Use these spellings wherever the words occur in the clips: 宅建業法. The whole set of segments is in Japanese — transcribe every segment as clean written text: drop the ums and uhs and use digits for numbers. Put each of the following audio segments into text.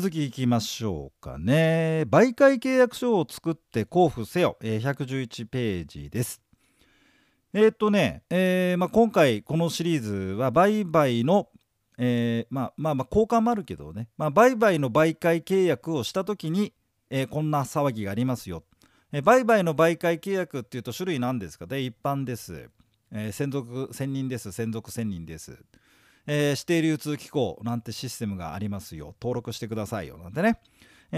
続きいきましょうかね。媒介契約書を作って交付せよ、111ページです。今回このシリーズは売買の、交換もあるけどね、売買の媒介契約をしたときに、こんな騒ぎがありますよ。売買の媒介契約っていうと種類なんですかね。一般です、専属専任です、専属専任です、指定流通機構なんてシステムがありますよ、登録してくださいよなんてね、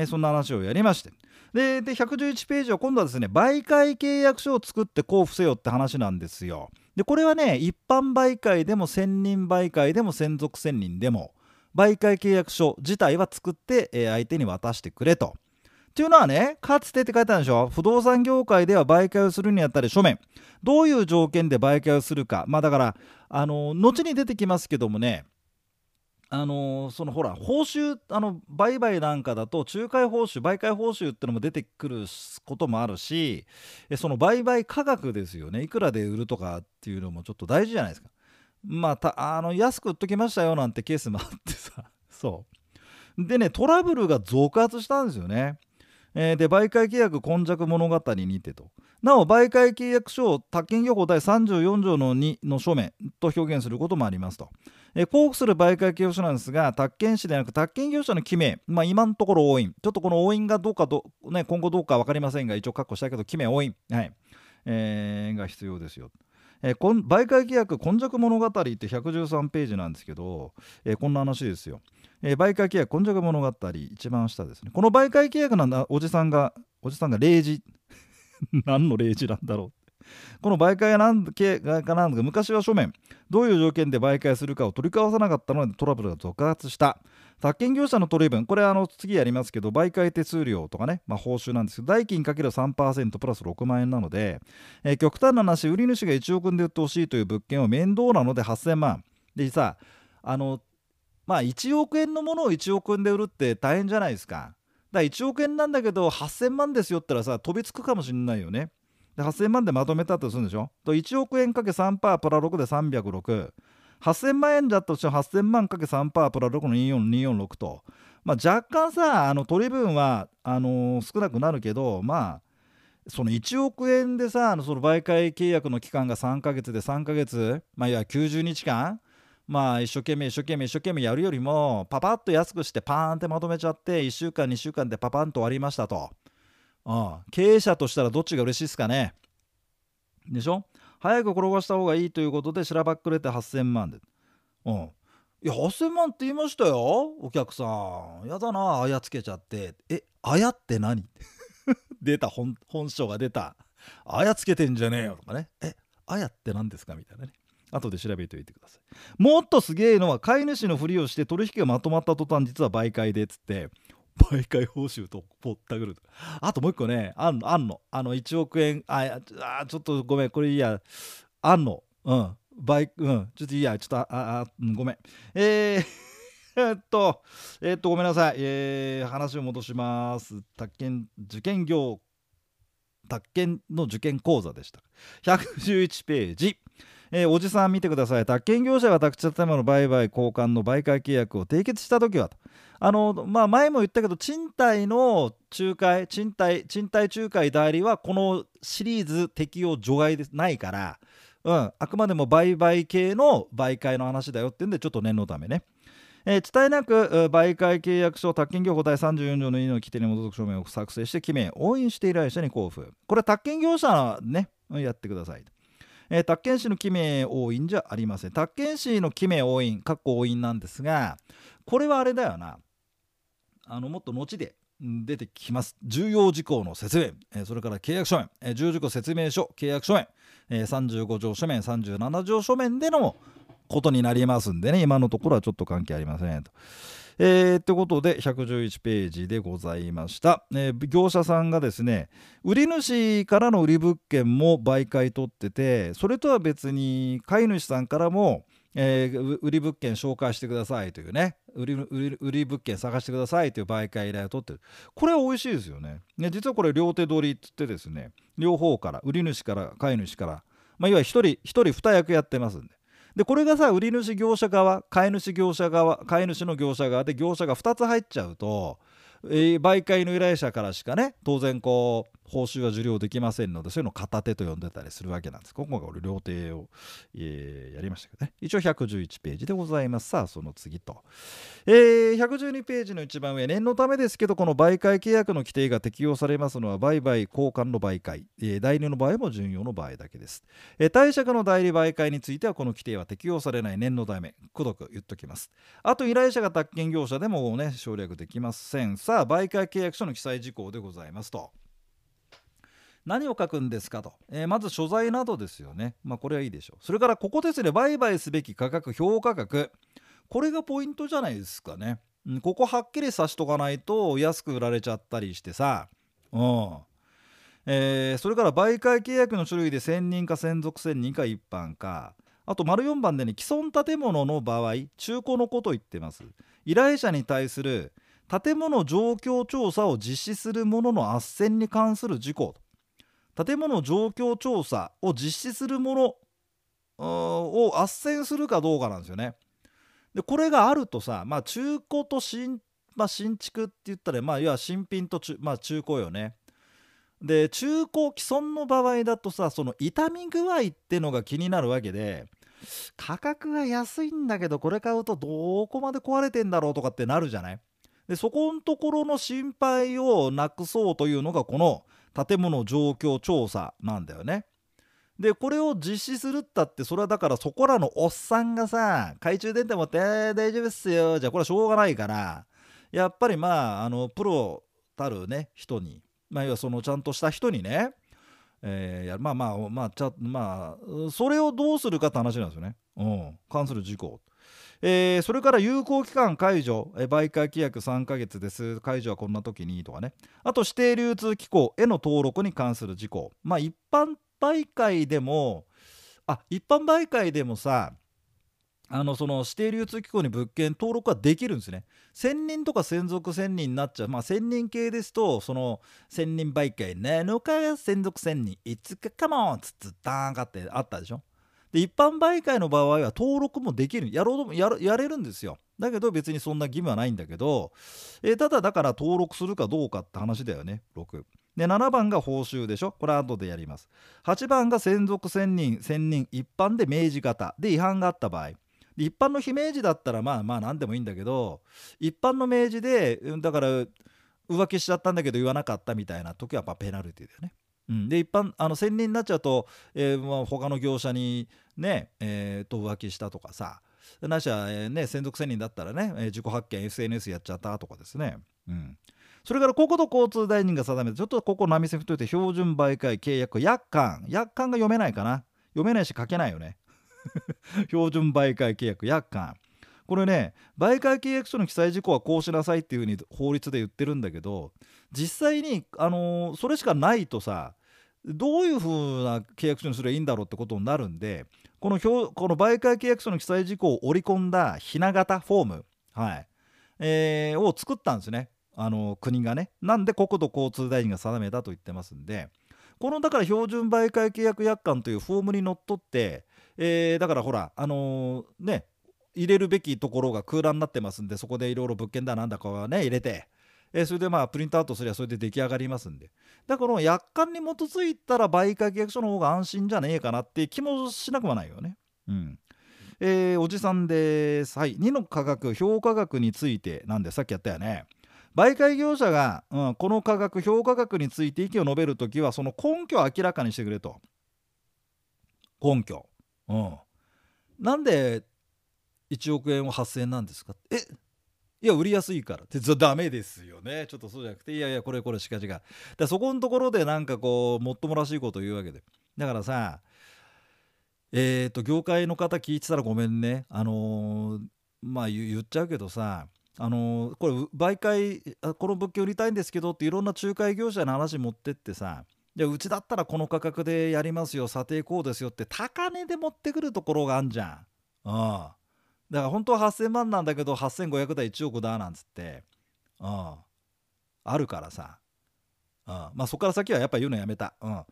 そんな話をやりまして、で111ページは今度はですね、媒介契約書を作って交付せよって話なんですよ。でこれはね、一般媒介でも専任媒介でも専属専任でも媒介契約書自体は作って、相手に渡してくれと。っていうのはね、かつてって書いてあるでしょ。不動産業界では媒介をするにあたり書面、どういう条件で媒介をするか、だから後に出てきますけどもね、そのほら報酬、売買なんかだと仲介報酬、売買報酬ってのも出てくることもあるし、その売買価格ですよね、いくらで売るとかっていうのもちょっと大事じゃないですか。安く売っときましたよなんてケースもあってさ、そうでね、トラブルが続発したんですよね。で媒介契約根弱物語にてと、なお媒介契約書を宅建業法第34条の2の書面と表現することもありますと。交付する媒介契約書なんですが、宅建士でなく宅建業者の記名、今のところ押印、ちょっとこの押印がどうか今後どうか分かりませんが、一応確保したいけど記名押印、が必要ですよ。媒介契約根弱物語って113ページなんですけど、こんな話ですよ。媒介契約根弱物語、一番下ですね。この媒介契約なんだ、おじさんが例示何の例示なんだろう。この媒介なんだが、昔は書面、どういう条件で媒介するかを取り交わさなかったのでトラブルが続発した。宅建業者の取り分、これ次やりますけど、媒介手数料とかね、報酬なんですけど、代金かける 3% プラス6万円なので、極端な話、売り主が1億円で売ってほしいという物件を面倒なので8000万。でさ、1億円のものを1億円で売るって大変じゃないですか。だから1億円なんだけど8000万ですよって言ったらさ、飛びつくかもしれないよね。で8000万でまとめたとするんでしょ。と1億円かけ 3% プラ6で306。8000万円だったとしても8000万かけ 3% プラ6の24246と、若干さ、取り分は少なくなるけど、その1億円でさ、その媒介契約の期間が3ヶ月で3ヶ月、いや90日間、一生懸命やるよりもパパッと安くしてパーンってまとめちゃって、1週間2週間でパパンと終わりましたと。経営者としたらどっちが嬉しいですかね。でしょ。早く転がした方がいいということでしらばっくれて8000万で、いや8000万って言いましたよお客さん、やだなあやつけちゃって、あやって何出た、本性が出た、あやつけてんじゃねえよとかね、あやって何ですかみたいなね、後で調べておいてください。もっとすげえのは、買い主のふりをして取引がまとまった途端実は媒介でっつって媒介報酬とぼったくる。あともう一個ね、1億円、ちょっとごめん、これいいや、ちょっといいや、ちょっと、ごめん。ごめんなさい。話を戻します。宅建の受験講座でした。111ページ。おじさん見てください。宅建業者が宅地建物の売買交換の媒介契約を締結したときは、前も言ったけど、賃貸の仲介、賃貸仲介代理はこのシリーズ適用除外でないから、あくまでも売買系の媒介の話だよっていうんで、ちょっと念のためね。伝えなく媒介契約書、宅建業法第34条の2の規定に基づく書面を作成して記名、押印して依頼者に交付。これ宅建業者ね、やってください。宅建士の記名押印じゃありません。宅建士の記名押印、押印なんですが、これはあれだよな、もっと後で出てきます。重要事項の説明、それから契約書面、重要事項説明書、契約書面、35条書面、37条書面でのことになりますんでね、今のところはちょっと関係ありませんと。ということで111ページでございました。業者さんがですね、売り主からの売り物件も媒介取ってて、それとは別に買い主さんからも、売り物件紹介してくださいというね、売り物件探してくださいという媒介依頼を取ってる。これは美味しいですよね。実はこれ両手取りって言ってですね、両方から、売り主から買い主から、要は1人2役やってますんで。でこれがさ、売り主業者側、買い主の業者側で業者が2つ入っちゃうと、媒介の依頼者からしかね、当然こう報酬は受領できませんので、そういうのを片手と呼んでたりするわけなんです。今回俺料亭を、やりましたけどね。一応111ページでございます。さあその次と、112ページの一番上、念のためですけどこの媒介契約の規定が適用されますのは売買交換の媒介、代理の場合も準用の場合だけです。貸借の代理媒介についてはこの規定は適用されない。念のためくどく言っときます。あと依頼者が宅建業者でもね省略できません。さあ媒介契約書の記載事項でございますと、何を書くんですかと、まず所在などですよね。まあこれはいいでしょう。それからここですね、売買すべき価格、評価額、これがポイントじゃないですかね。ここはっきりさしとかないと安く売られちゃったりしてさ、それから媒介契約の種類で専任か専属専任か一般か、あと丸4番でね、既存建物の場合、中古のことを言ってます。依頼者に対する建物状況調査を実施する者の斡旋に関する事項、建物状況調査を実施する者を斡旋するかどうかなんですよね。でこれがあるとさ、まあ、中古と新築って言ったら、まあ、いわゆる新品と中古よね。で中古既存の場合だとさ、その傷み具合ってのが気になるわけで、価格が安いんだけどこれ買うとどこまで壊れてんだろうとかってなるじゃない。でそこのところの心配をなくそうというのがこの建物状況調査なんだよね。でこれを実施するったって、それはだからそこらのおっさんがさ、懐中電灯持って大丈夫っすよじゃこれはしょうがないから、やっぱりまあプロたるね人に、まあ要はそのちゃんとした人にね、それをどうするかって話なんですよね。関する事項。それから有効期間解除、媒介規約3ヶ月です、解除はこんな時にとかね。あと指定流通機構への登録に関する事項、まあ一般媒介でもさ、その指定流通機構に物件登録はできるんですね。専任とか専属専任になっちゃう。まあ専任系ですと、その専任媒介7日、専属専任5日かもつったんかってあったでしょ。で一般媒介の場合は登録もできる、やれるんですよ。だけど別にそんな義務はないんだけど、ただだから登録するかどうかって話だよね。6で7番が報酬でしょ、これ後でやります。8番が専属専任専任一般で明示型で違反があった場合、で一般の非明示だったらまあまあ何でもいいんだけど、一般の明示でだから浮気しちゃったんだけど言わなかったみたいな時はペナルティだよね。で一般専任になっちゃうと、他の業者にね、浮気したとかさ、なしは、専属専任だったらね、自己発見 SNS やっちゃったとかですね。それから国土交通大臣が定めて、ちょっとここ波線振っといて、標準媒介契約約款が読めないかな、読めないし書けないよね標準媒介契約約款、これね、媒介契約書の記載事項はこうしなさいっていう風に法律で言ってるんだけど、実際に、それしかないとさ、どういう風な契約書にすればいいんだろうってことになるんで、この媒介契約書の記載事項を織り込んだひな型フォーム、を作ったんですね、国がね。なんで国土交通大臣が定めたと言ってますんで、このだから標準媒介契約約款というフォームにのっとって、だからほら入れるべきところが空欄になってますんで、そこでいろいろ物件だなんだかはね入れて、それでまあプリントアウトすればそれで出来上がりますんで、だから約款に基づいたら媒介契約書の方が安心じゃねえかなって気もしなくはないよね。おじさんです。2の価格評価額についてなんで、さっきやったよね。媒介業者が、この価格評価額について意見を述べるときはその根拠を明らかにしてくれと。根拠、なんで1億円を8000円なんですか、いや売りやすいからってダメですよね。ちょっとそうじゃなくて、いやいやこれしか違う。だそこのところでなんかこうもっともらしいことを言うわけで、だからさ、業界の方聞いてたらごめんね、まあ言っちゃうけどさ、この物件売りたいんですけどっていろんな仲介業者の話持ってってさ、じゃあうちだったらこの価格でやりますよ、査定こうですよって高値で持ってくるところがあんじゃん。だから本当は8000万なんだけど8500だ1億だなんつって、あるからさ、まあ、そこから先はやっぱ言うのやめた、そ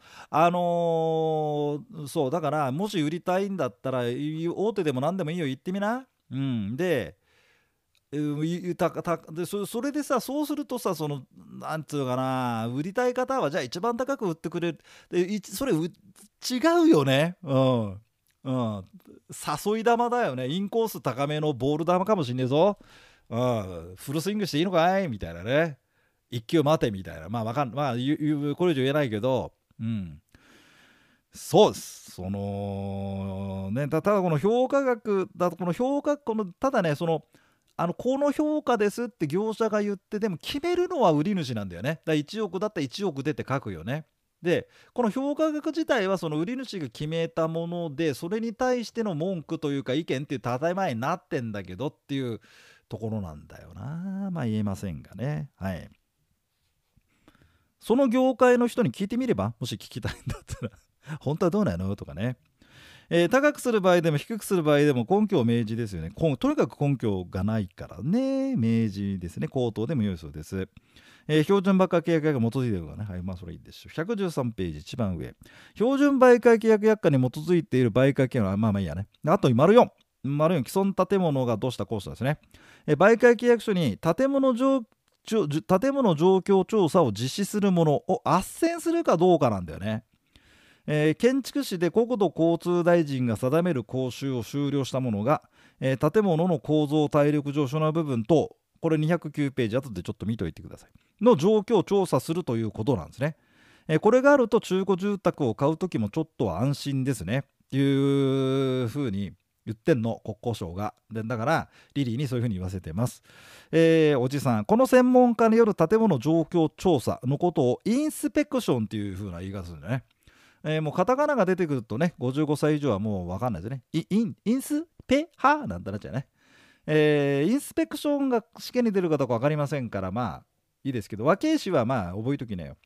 うだからもし売りたいんだったら大手でも何でもいいよ言ってみな、でそれでさ、そうするとさ、そのなんつうかな、売りたい方はじゃあ一番高く売ってくれる、でそれ違うよね、誘い玉だよね、インコース高めのボール玉かもしんねえぞ、フルスイングしていいのかいみたいなね、一球待てみたいな、まあわかん、まあこれ以上言えないけど、そうです。そのね、ただこの評価額だと、この評価このただね、そのこの評価ですって業者が言って、でも決めるのは売り主なんだよね。だから1億だったら1億でって書くよね。でこの評価額自体はその売り主が決めたもので、それに対しての文句というか意見っていう建前になってんだけどっていうところなんだよな。まあ言えませんがね。はい。その業界の人に聞いてみれば、もし聞きたいんだったら本当はどうなのとかね、高くする場合でも低くする場合でも根拠を明示ですよね。とにかく根拠がないからね、明示ですね。口頭でも良いそうです。標準売買契約約に基づいているからね、はい、まあそれいいでしょう。113ページ一番上、標準売買契約約下に基づいている売買契約はまあまあいいやね。あと丸4、既存建物がどうしたこうしたですね。売買契約書に建物状況調査を実施するものを斡旋するかどうかなんだよね。建築士で国土交通大臣が定める講習を終了したものが、建物の構造、耐力上、所な部分等、これ209ページ、後でちょっと見といてください、の状況を調査するということなんですね。これがあると中古住宅を買うときもちょっとは安心ですねっていうふうに言ってんの、国交省が。でだからリリーにそういうふうに言わせてます。おじさん、この専門家による建物状況調査のことをインスペクションっていうふうな言い方するんだね。もうカタカナが出てくるとね、55歳以上はもう分かんないですね。インスペハなんてなっちゃうね。インスペクションが試験に出るかどうか分かりませんから、まあいいですけど、和敬詞はまあ覚えときなよ。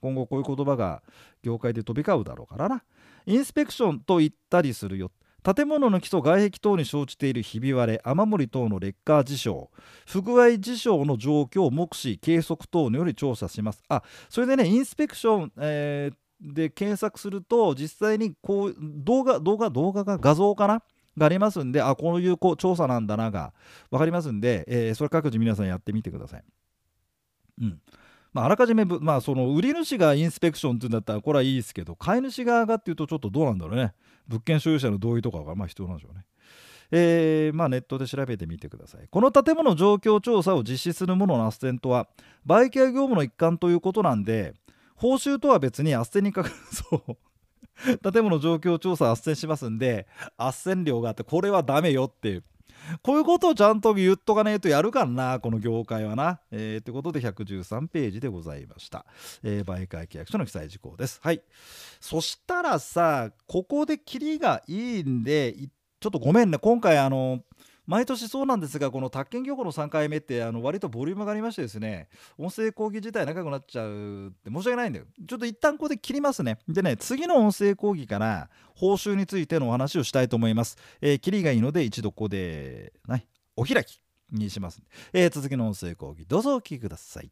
今後こういう言葉が業界で飛び交うだろうからな。インスペクションと言ったりするよ。建物の基礎、外壁等に生じているひび割れ、雨漏り等の劣化事象、不具合事象の状況を目視、計測等により調査します。あ、それでね、インスペクション、で検索すると、実際にこう動画が画像かながありますんで、あ、こういう調査なんだなが分かりますんで、それ各自皆さんやってみてください。まあ、あらかじめ、まあ、その売り主がインスペクションっていうんだったらこれはいいですけど、買い主側がっていうとちょっとどうなんだろうね。物件所有者の同意とかがまあ必要なんでしょうね。まあネットで調べてみてください。この建物状況調査を実施するものの斡旋とは売却業務の一環ということなんで、報酬とは別に斡旋にかかるそう建物状況調査斡旋しますんで、斡旋料があってこれはダメよっていう、こういうことをちゃんと言っとかねえとやるかな、この業界はな。ということで113ページでございました。売買契約書の記載事項です。はい。そしたらさ、ここでキリがいいんで、ちょっとごめんね、今回毎年そうなんですが、この宅建業法の3回目って割とボリュームがありましてですね、音声講義自体長くなっちゃうって申し訳ないんだよ。ちょっと一旦ここで切りますね。でね、次の音声講義から報酬についてのお話をしたいと思います。切りがいいので一度ここで、はい、お開きにします。続きの音声講義どうぞお聞きください。